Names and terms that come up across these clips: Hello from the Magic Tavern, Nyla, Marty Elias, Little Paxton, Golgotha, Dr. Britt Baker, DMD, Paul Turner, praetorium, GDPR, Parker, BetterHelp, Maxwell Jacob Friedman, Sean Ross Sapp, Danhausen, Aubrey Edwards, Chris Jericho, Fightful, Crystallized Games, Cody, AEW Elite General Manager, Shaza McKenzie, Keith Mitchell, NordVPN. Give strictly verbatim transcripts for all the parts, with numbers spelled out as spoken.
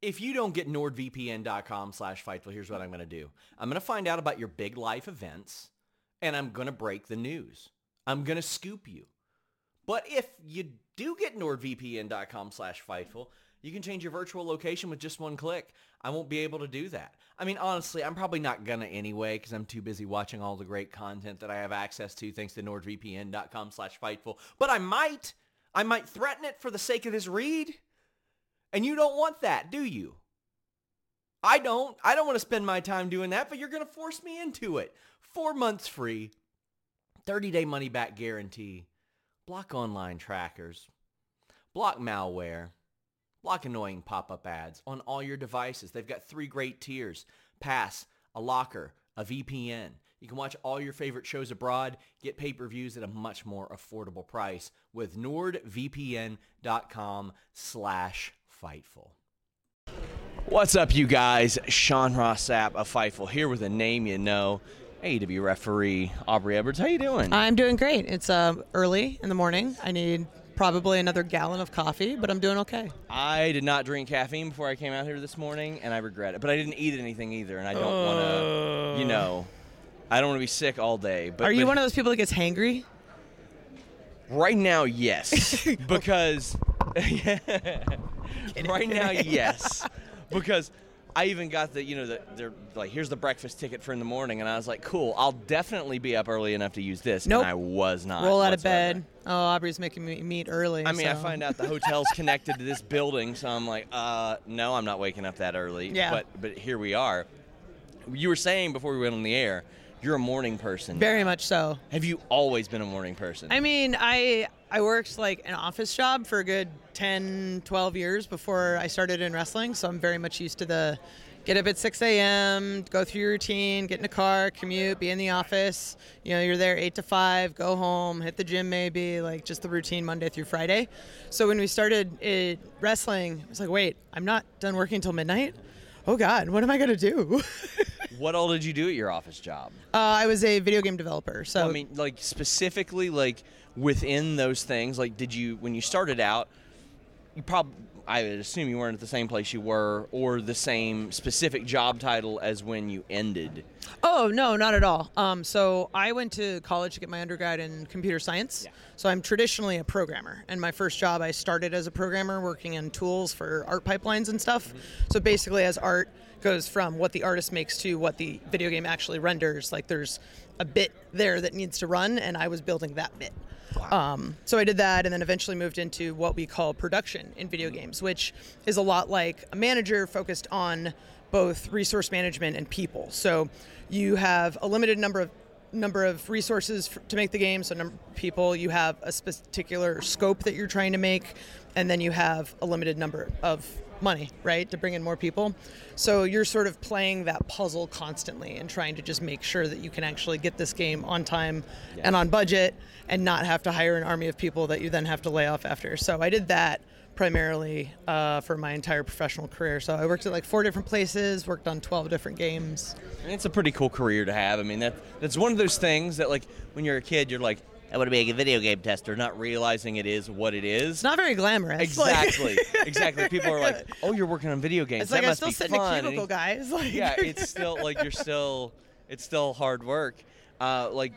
If you don't get nord v p n dot com slash fightful, here's what I'm going to do. I'm going to find out about your big life events, and I'm going to break the news. I'm going to scoop you. But if you do get nord v p n dot com slash fightful, you can change your virtual location with just one click. I won't be able to do that. I mean, honestly, I'm probably not going to anyway because I'm too busy watching all the great content that I have access to thanks to nord v p n dot com slash fightful. But I might. I might threaten it for the sake of this read. And you don't want that, do you? I don't. I don't want to spend my time doing that, but you're going to force me into it. Four months free, thirty-day money-back guarantee, block online trackers, block malware, block annoying pop-up ads on all your devices. They've got three great tiers. Pass, a locker, a V P N. You can watch all your favorite shows abroad, get pay-per-views at a much more affordable price with nord v p n dot com slash Fightful. What's up, you guys? Sean Ross Sapp of Fightful here with a name you know, A E W referee Aubrey Edwards. How you doing? I'm doing great. It's uh, early in the morning. I need probably another gallon of coffee, but I'm doing okay. I did not drink caffeine before I came out here this morning, and I regret it. But I didn't eat anything either, and I don't uh... want to, you know, I don't want to be sick all day. But are you but one of those people that gets hangry? Right now, yes. because... Right now, yes, because I even got the, you know, the, they're like, here's the breakfast ticket for in the morning, and I was like, cool, I'll definitely be up early enough to use this, nope. And I was not. Roll out whatsoever. Of bed. Oh, Aubrey's making me meet early. I mean, so. I find out the hotel's connected to this building, so I'm like, uh, no, I'm not waking up that early. Yeah. But, but here we are. You were saying before we went on the air, you're a morning person. Very much so. Have you always been a morning person? I mean, I... I worked like an office job for a good ten, twelve years before I started in wrestling. So I'm very much used to the get up at six a.m., go through your routine, get in a car, commute, be in the office. You know, you're there eight to five, go home, hit the gym maybe, like just the routine Monday through Friday. So when we started it, wrestling, I was like, wait, I'm not done working until midnight? Oh, God, what am I going to do? What all did you do at your office job? Uh, I was a video game developer. So well, I mean, like specifically, like within those things, like did you, when you started out, you probably, I would assume you weren't at the same place you were or the same specific job title as when you ended. Oh, no, not at all. Um, so I went to college to get my undergrad in computer science. Yeah. So I'm traditionally a programmer. And my first job, I started as a programmer working in tools for art pipelines and stuff. Mm-hmm. So basically as art goes from what the artist makes to what the video game actually renders, like there's a bit there that needs to run, and I was building that bit. Wow. Um, so I did that and then eventually moved into what we call production in video games, which is a lot like a manager focused on both resource management and people. So you have a limited number of number of resources for, to make the game, so number of people, you have a particular scope that you're trying to make, and then you have a limited number of money, right, to bring in more people. So you're sort of playing that puzzle constantly and trying to just make sure that you can actually get this game on time yeah. and on budget and not have to hire an army of people that you then have to lay off after. So I did that primarily uh, for my entire professional career. So I worked at like four different places, worked on twelve different games. And it's a pretty cool career to have. I mean, that that's one of those things that like when you're a kid, you're like, I want to be a video game tester, not realizing it is what it is. It's not very glamorous. Exactly. Like. Exactly. People are like, oh, you're working on video games. It's that like, must I'm still be sitting fun. In a cubicle, guys. Like. Yeah, it's still, like, you're still, it's still hard work. Uh, like,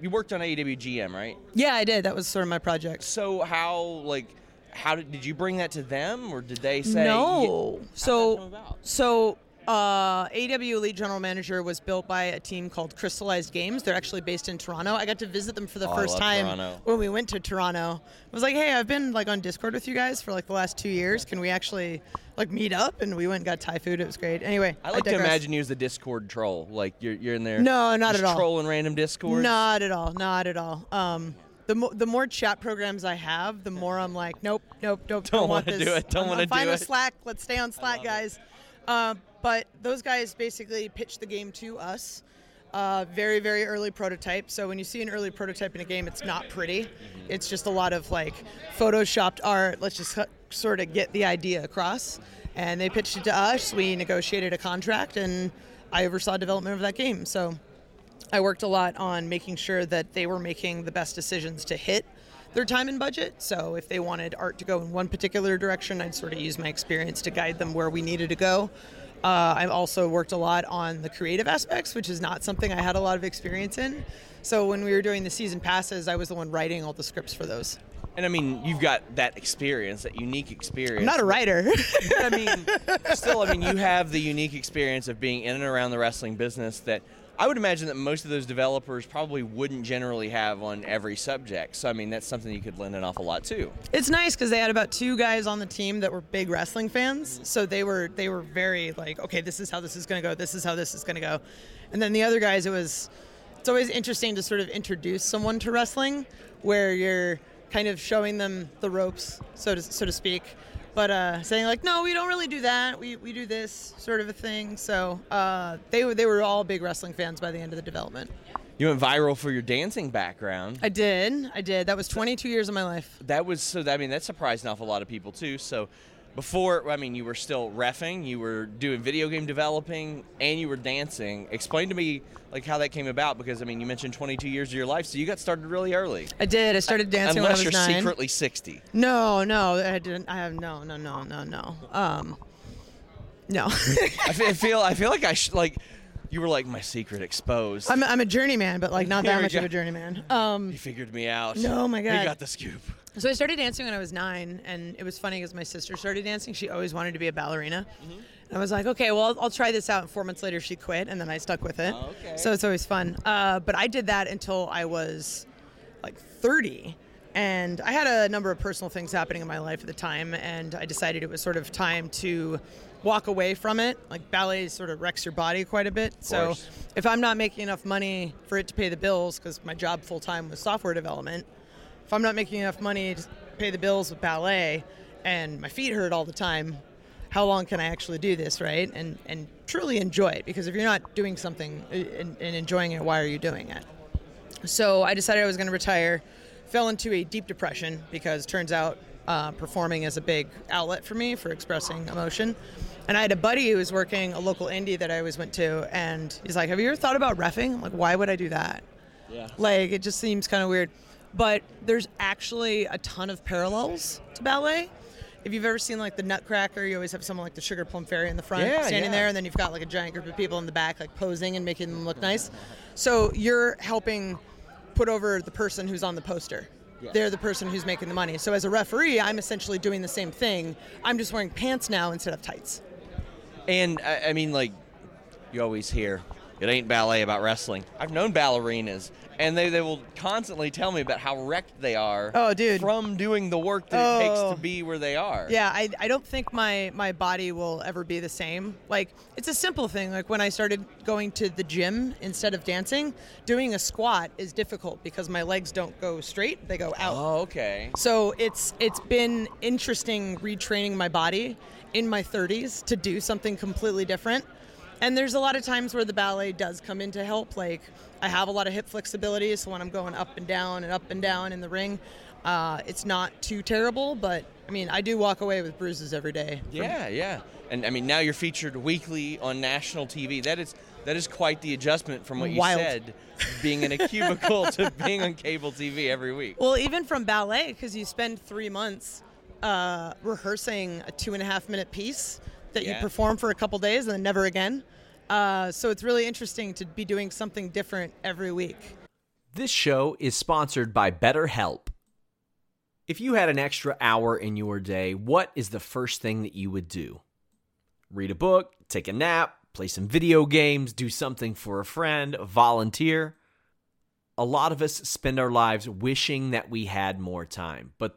you worked on A E W G M, right? Yeah, I did. That was sort of my project. So how, like, how did, did you bring that to them, or did they say? No. So, so... Uh, A E W Elite General Manager was built by a team called Crystallized Games. They're actually based in Toronto. I got to visit them for the oh, first time Toronto. When we went to Toronto. I was like, hey, I've been like on Discord with you guys for like the last two years. Can we actually like meet up? And we went and got Thai food. It was great. Anyway, I like I to imagine you as the Discord troll. Like you're you're in there. No, not at all. Trolling random Discord. Not at all. Not at all. Um, The, mo- the more chat programs I have, the more I'm like, nope, nope, nope. Don't, don't want to do it. Don't want to do it. Fine with Slack. Let's stay on Slack, guys. Uh, but those guys basically pitched the game to us, uh, very, very early prototype. So when you see an early prototype in a game, it's not pretty. Mm-hmm. It's just a lot of like photoshopped art. Let's just h- sort of get the idea across. And they pitched it to us. We negotiated a contract, and I oversaw development of that game. So I worked a lot on making sure that they were making the best decisions to hit their time and budget. So if they wanted art to go in one particular direction, I'd sort of use my experience to guide them where we needed to go. Uh, I've also worked a lot on the creative aspects, which is not something I had a lot of experience in. So when we were doing the season passes, I was the one writing all the scripts for those. And I mean, you've got that experience, that unique experience. I'm not a writer. But I mean, still, I mean, you have the unique experience of being in and around the wrestling business that I would imagine that most of those developers probably wouldn't generally have on every subject. So, I mean, that's something you could lend an awful lot to. It's nice because they had about two guys on the team that were big wrestling fans. So they were they were very like, okay, this is how this is going to go. This is how this is going to go. And then the other guys, it was it's always interesting to sort of introduce someone to wrestling where you're kind of showing them the ropes, so to, so to speak. But uh, saying like, no, we don't really do that. We we do this sort of a thing. So uh, they were they were all big wrestling fans by the end of the development. You went viral for your dancing background. I did. I did. That was twenty-two years of my life. That was so. I mean, that surprised an awful lot of people too. So before, I mean, you were still reffing, you were doing video game developing, and you were dancing. Explain to me like how that came about, because I mean, you mentioned twenty-two years of your life, so you got started really early. I did. I started dancing Unless when I was nine. Unless you're secretly sixty. No, no, I didn't. I have no, no, no, no, no. Um, no. I feel. I feel like I should like. You were like my secret exposed. I'm I'm a journeyman, but like not that much go. of a journeyman. Um, he figured me out. No, my God. He got the scoop. So I started dancing when I was nine, and it was funny because my sister started dancing. She always wanted to be a ballerina. Mm-hmm. And I was like, okay, well, I'll, I'll try this out. And four months later, she quit, and then I stuck with it. Oh, okay. So it's always fun. Uh, but I did that until I was like thirty. And I had a number of personal things happening in my life at the time, and I decided it was sort of time to walk away from it. Like ballet sort of wrecks your body quite a bit. So if I'm not making enough money for it to pay the bills, because my job full-time was software development, if I'm not making enough money to pay the bills with ballet and my feet hurt all the time, how long can I actually do this, right? And and truly enjoy it, because if you're not doing something and, and enjoying it, why are you doing it? So I decided I was going to retire, fell into a deep depression because turns out uh, performing is a big outlet for me for expressing emotion. And I had a buddy who was working a local indie that I always went to, and he's like, have you ever thought about reffing? I'm like, why would I do that? Yeah. Like, it just seems kind of weird. But there's actually a ton of parallels to ballet. If you've ever seen, like, the Nutcracker, you always have someone like the Sugar Plum Fairy in the front yeah, standing yeah. there, and then you've got, like, a giant group of people in the back, like, posing and making them look nice. So you're helping put over the person who's on the poster. Yes. They're the person who's making the money. So as a referee, I'm essentially doing the same thing. I'm just wearing pants now instead of tights. And, I mean, like, you always hear, it ain't ballet about wrestling. I've known ballerinas, and they, they will constantly tell me about how wrecked they are oh, dude. from doing the work that oh. it takes to be where they are. Yeah, I I don't think my, my body will ever be the same. Like, it's a simple thing. Like, when I started going to the gym instead of dancing, doing a squat is difficult because my legs don't go straight. They go out. Oh, okay. So it's it's been interesting retraining my body in my thirties to do something completely different. And there's a lot of times where the ballet does come in to help. Like, I have a lot of hip flexibility, so when I'm going up and down and up and down in the ring, uh, it's not too terrible. But, I mean, I do walk away with bruises every day. Yeah, from- yeah. And, I mean, now you're featured weekly on national T V. That is that is quite the adjustment from what you Wild. said, being in a cubicle to being on cable T V every week. Well, even from ballet, because you spend three months uh, rehearsing a two-and-a-half-minute piece that yeah. you perform for a couple days and then never again. Uh, so it's really interesting to be doing something different every week. This show is sponsored by BetterHelp. If you had an extra hour in your day, what is the first thing that you would do? Read a book, take a nap, play some video games, do something for a friend, volunteer. A lot of us spend our lives wishing that we had more time, but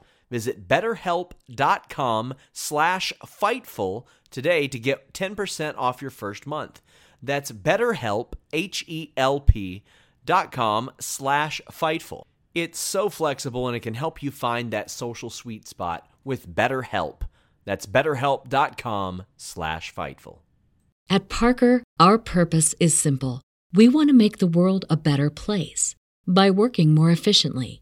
Visit betterhelp.com slash fightful today to get ten percent off your first month. That's betterhelp, H E L P, dot com slash fightful. It's so flexible and it can help you find that social sweet spot with BetterHelp. That's betterhelp.com slash fightful. At Parker, our purpose is simple. We want to make the world a better place by working more efficiently,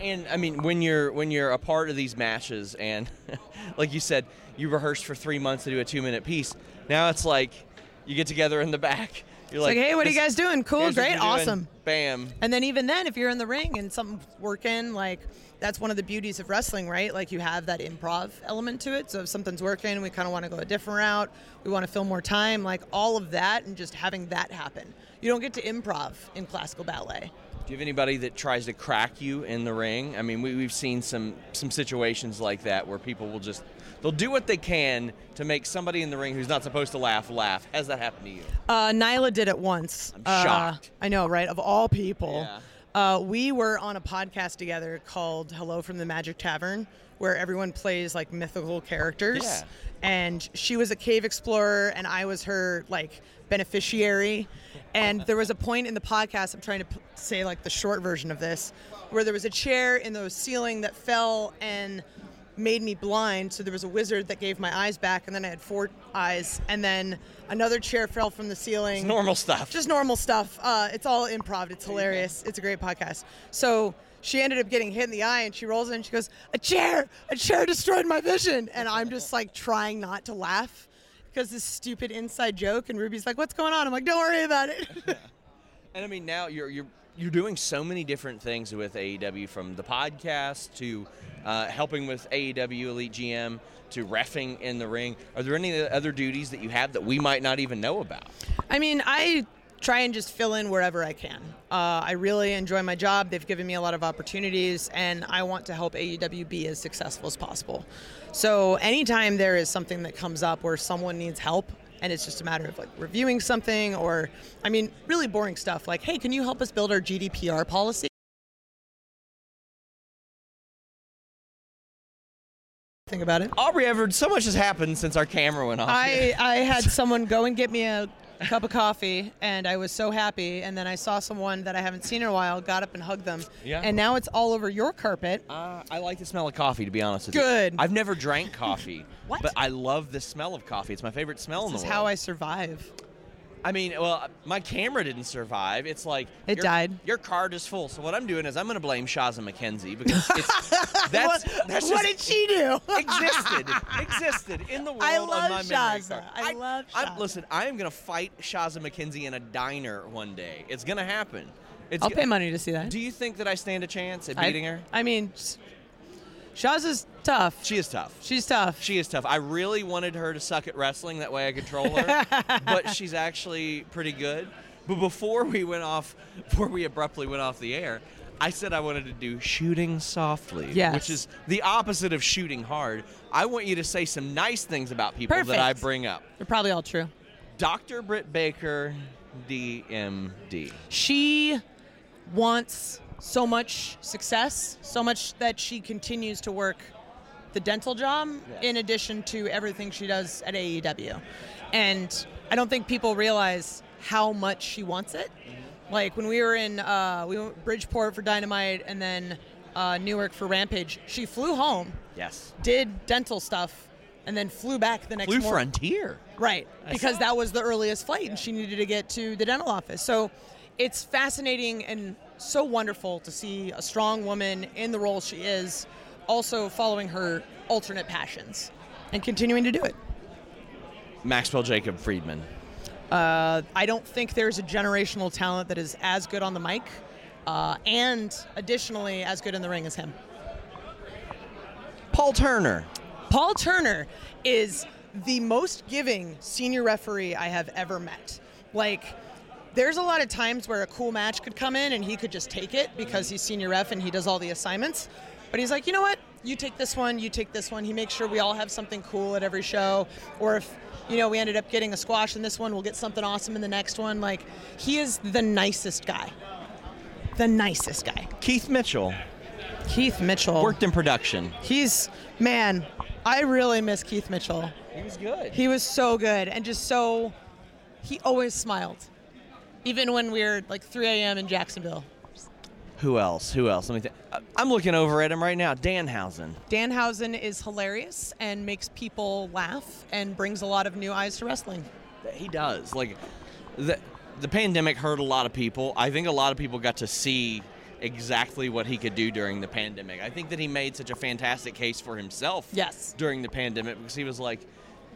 And, I mean, when you're when you're a part of these matches and, like you said, you rehearsed for three months to do a two-minute piece. Now it's like you get together in the back. You're like, like, hey, what are you guys doing? Cool, great, awesome. Bam. And then even then, if you're in the ring and something's working, like, that's one of the beauties of wrestling, right? Like, you have that improv element to it. So if something's working, we kind of want to go a different route. We want to fill more time. Like, all of that and just having that happen. You don't get to improv in classical ballet. Do you have anybody that tries to crack you in the ring? I mean, we, we've seen some some situations like that where people will just, they'll do what they can to make somebody in the ring who's not supposed to laugh, laugh. Has that happened to you? Uh, Nyla did it once. I'm uh, shocked. I know, right? Of all people. Yeah. Uh, we were on a podcast together called Hello from the Magic Tavern, where everyone plays like mythical characters. Yeah. And she was a cave explorer and I was her like beneficiary. And there was a point in the podcast, I'm trying to p- say like the short version of this, where there was a chair in the ceiling that fell and made me blind. So there was a wizard that gave my eyes back, and then I had four eyes, and then another chair fell from the ceiling. It's normal stuff. Just normal stuff. Uh, it's all improv. It's hilarious. It's a great podcast. So she ended up getting hit in the eye, and she rolls in, and she goes, a chair! A chair destroyed my vision! And I'm just, like, trying not to laugh because this stupid inside joke, and Ruby's like, what's going on? I'm like, don't worry about it. Yeah. And, I mean, now you're you're you're doing so many different things with A E W, from the podcast to uh, helping with A E W Elite G M to reffing in the ring. Are there any other duties that you have that we might not even know about? I mean, I... try and just fill in wherever I can. Uh, I really enjoy my job. They've given me a lot of opportunities, and I want to help A E W be as successful as possible. So anytime there is something that comes up where someone needs help, and it's just a matter of like reviewing something or, I mean, really boring stuff like, hey, can you help us build our G D P R policy? Think about it. Aubrey Edwards, so much has happened since our camera went off. I, I had someone go and get me a cup of coffee, and I was so happy, and then I saw someone that I haven't seen in a while, got up and hugged them, yeah. And now it's all over your carpet. Uh, I like the smell of coffee, to be honest with Good. You. Good. I've never drank coffee, what? But I love the smell of coffee. It's my favorite smell this in the world. This is how I survive. I mean, well, my camera didn't survive. It's like... It your, died. Your card is full. So what I'm doing is I'm going to blame Shaza McKenzie because it's... that's, what that's what did she do? existed. Existed in the world I love on my Shaza. Memory card. I, I love Shaza. I, listen, I am going to fight Shaza McKenzie in a diner one day. It's going to happen. It's I'll g- pay money to see that. Do you think that I stand a chance at beating I, her? I mean... Shaza's tough. She is tough. She's tough. She is tough. I really wanted her to suck at wrestling. That way I could troll her. But she's actually pretty good. But before we went off, before we abruptly went off the air, I said I wanted to do shooting softly, yes. Which is the opposite of shooting hard. I want you to say some nice things about people Perfect. That I bring up. They're probably all true. Doctor Britt Baker, D M D. She wants... so much success, so much that she continues to work the dental job yeah. in addition to everything she does at A E W. And I don't think people realize how much she wants it. Mm-hmm. Like when we were in uh, we went Bridgeport for Dynamite and then uh, Newark for Rampage, she flew home, yes, did dental stuff, and then flew back the next morning. Flew Frontier. Right, I because that. that was the earliest flight yeah. and she needed to get to the dental office. So it's fascinating and so wonderful to see a strong woman in the role she is, also following her alternate passions and continuing to do it. Maxwell Jacob Friedman. Uh, I don't think there's a generational talent that is as good on the mic uh, and additionally as good in the ring as him. Paul Turner. Paul Turner is the most giving senior referee I have ever met. Like... there's a lot of times where a cool match could come in and he could just take it because he's senior ref and he does all the assignments. But he's like, you know what? You take this one, you take this one. He makes sure we all have something cool at every show. Or if, you know, we ended up getting a squash in this one, we'll get something awesome in the next one. Like, he is the nicest guy. The nicest guy. Keith Mitchell. Keith Mitchell. Worked in production. He's, man, I really miss Keith Mitchell. He was good. He was so good and just so, he always smiled. Even when we're like three a.m. in Jacksonville. Who else? Who else? Let me. Th- I'm looking over at him right now. Danhausen. Danhausen is hilarious and makes people laugh and brings a lot of new eyes to wrestling. He does. Like, the the pandemic hurt a lot of people. I think a lot of people got to see exactly what he could do during the pandemic. I think that he made such a fantastic case for himself. Yes. During the pandemic, because he was like,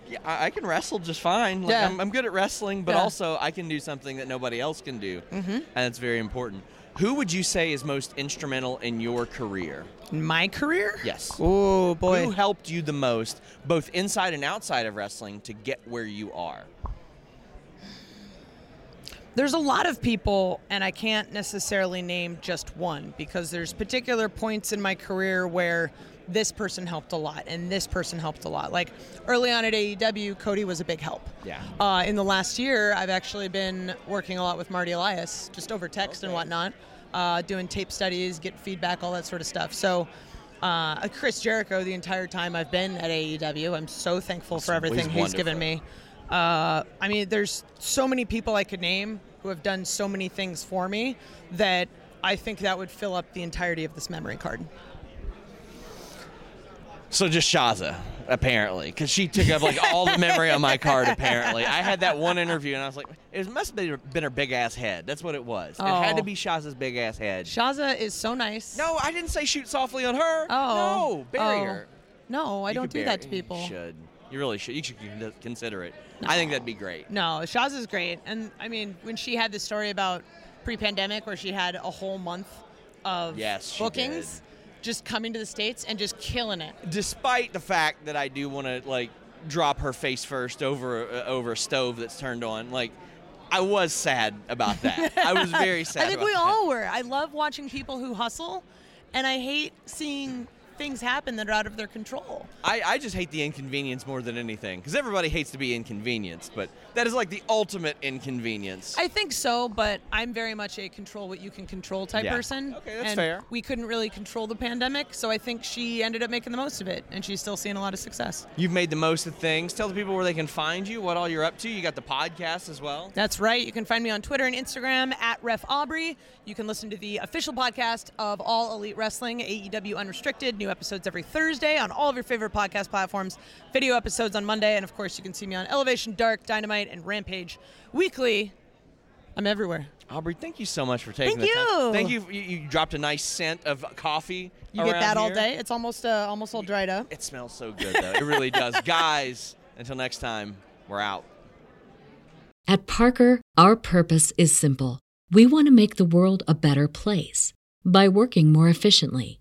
yeah, I can wrestle just fine. Like, yeah. I'm, I'm good at wrestling, but yeah. also I can do something that nobody else can do, mm-hmm. and that's very important. Who would you say is most instrumental in your career? My career? Yes. Oh, boy. Who helped you the most, both inside and outside of wrestling, to get where you are? There's a lot of people, and I can't necessarily name just one, because there's particular points in my career where this person helped a lot and this person helped a lot. Like early on at A E W, Cody was a big help. Yeah. Uh, in the last year, I've actually been working a lot with Marty Elias, just over text okay. and whatnot, uh, doing tape studies, get feedback, all that sort of stuff. So uh, Chris Jericho, the entire time I've been at A E W, I'm so thankful That's for everything he's wonderful. given me. Uh, I mean, there's so many people I could name who have done so many things for me that I think that would fill up the entirety of this memory card. So just Shaza, apparently, because she took up like all the memory on my card, apparently. I had that one interview, and I was like, it must have been her big-ass head. That's what it was. Oh. It had to be Shaza's big-ass head. Shaza is so nice. No, I didn't say shoot softly on her. Oh. No, bury oh. her. No, I you don't do bury, that to people. You should. You really should. You should consider it. No. I think that'd be great. No, Shaza's great. And, I mean, when she had the story about pre-pandemic where she had a whole month of yes, bookings, just coming to the States and just killing it. Despite the fact that I do want to, like, drop her face first over, uh, over a stove that's turned on, like, I was sad about that. I was very sad about that. I think we that. all were. I love watching people who hustle, and I hate seeing things happen that are out of their control. I, I just hate the inconvenience more than anything, because everybody hates to be inconvenienced, but that is like the ultimate inconvenience. I think so, but I'm very much a control what you can control type yeah. person. Okay, that's and fair. We couldn't really control the pandemic, so I think she ended up making the most of it, and she's still seeing a lot of success. You've made the most of things. Tell the people where they can find you, what all you're up to. You got the podcast as well. That's right. You can find me on Twitter and Instagram at Ref Aubrey. You can listen to the official podcast of All Elite Wrestling, A E W Unrestricted. New episodes every Thursday on all of your favorite podcast platforms, video episodes on Monday, and of course you can see me on Elevation, Dark, Dynamite, and Rampage weekly. I'm everywhere. Aubrey, thank you so much for taking thank the you. time. Thank you. Thank you. You dropped a nice scent of coffee. You get that here all day? It's almost uh, almost all dried up. It smells so good, though. It really does. Guys, until next time, we're out. At Parker, our purpose is simple. We want to make the world a better place by working more efficiently,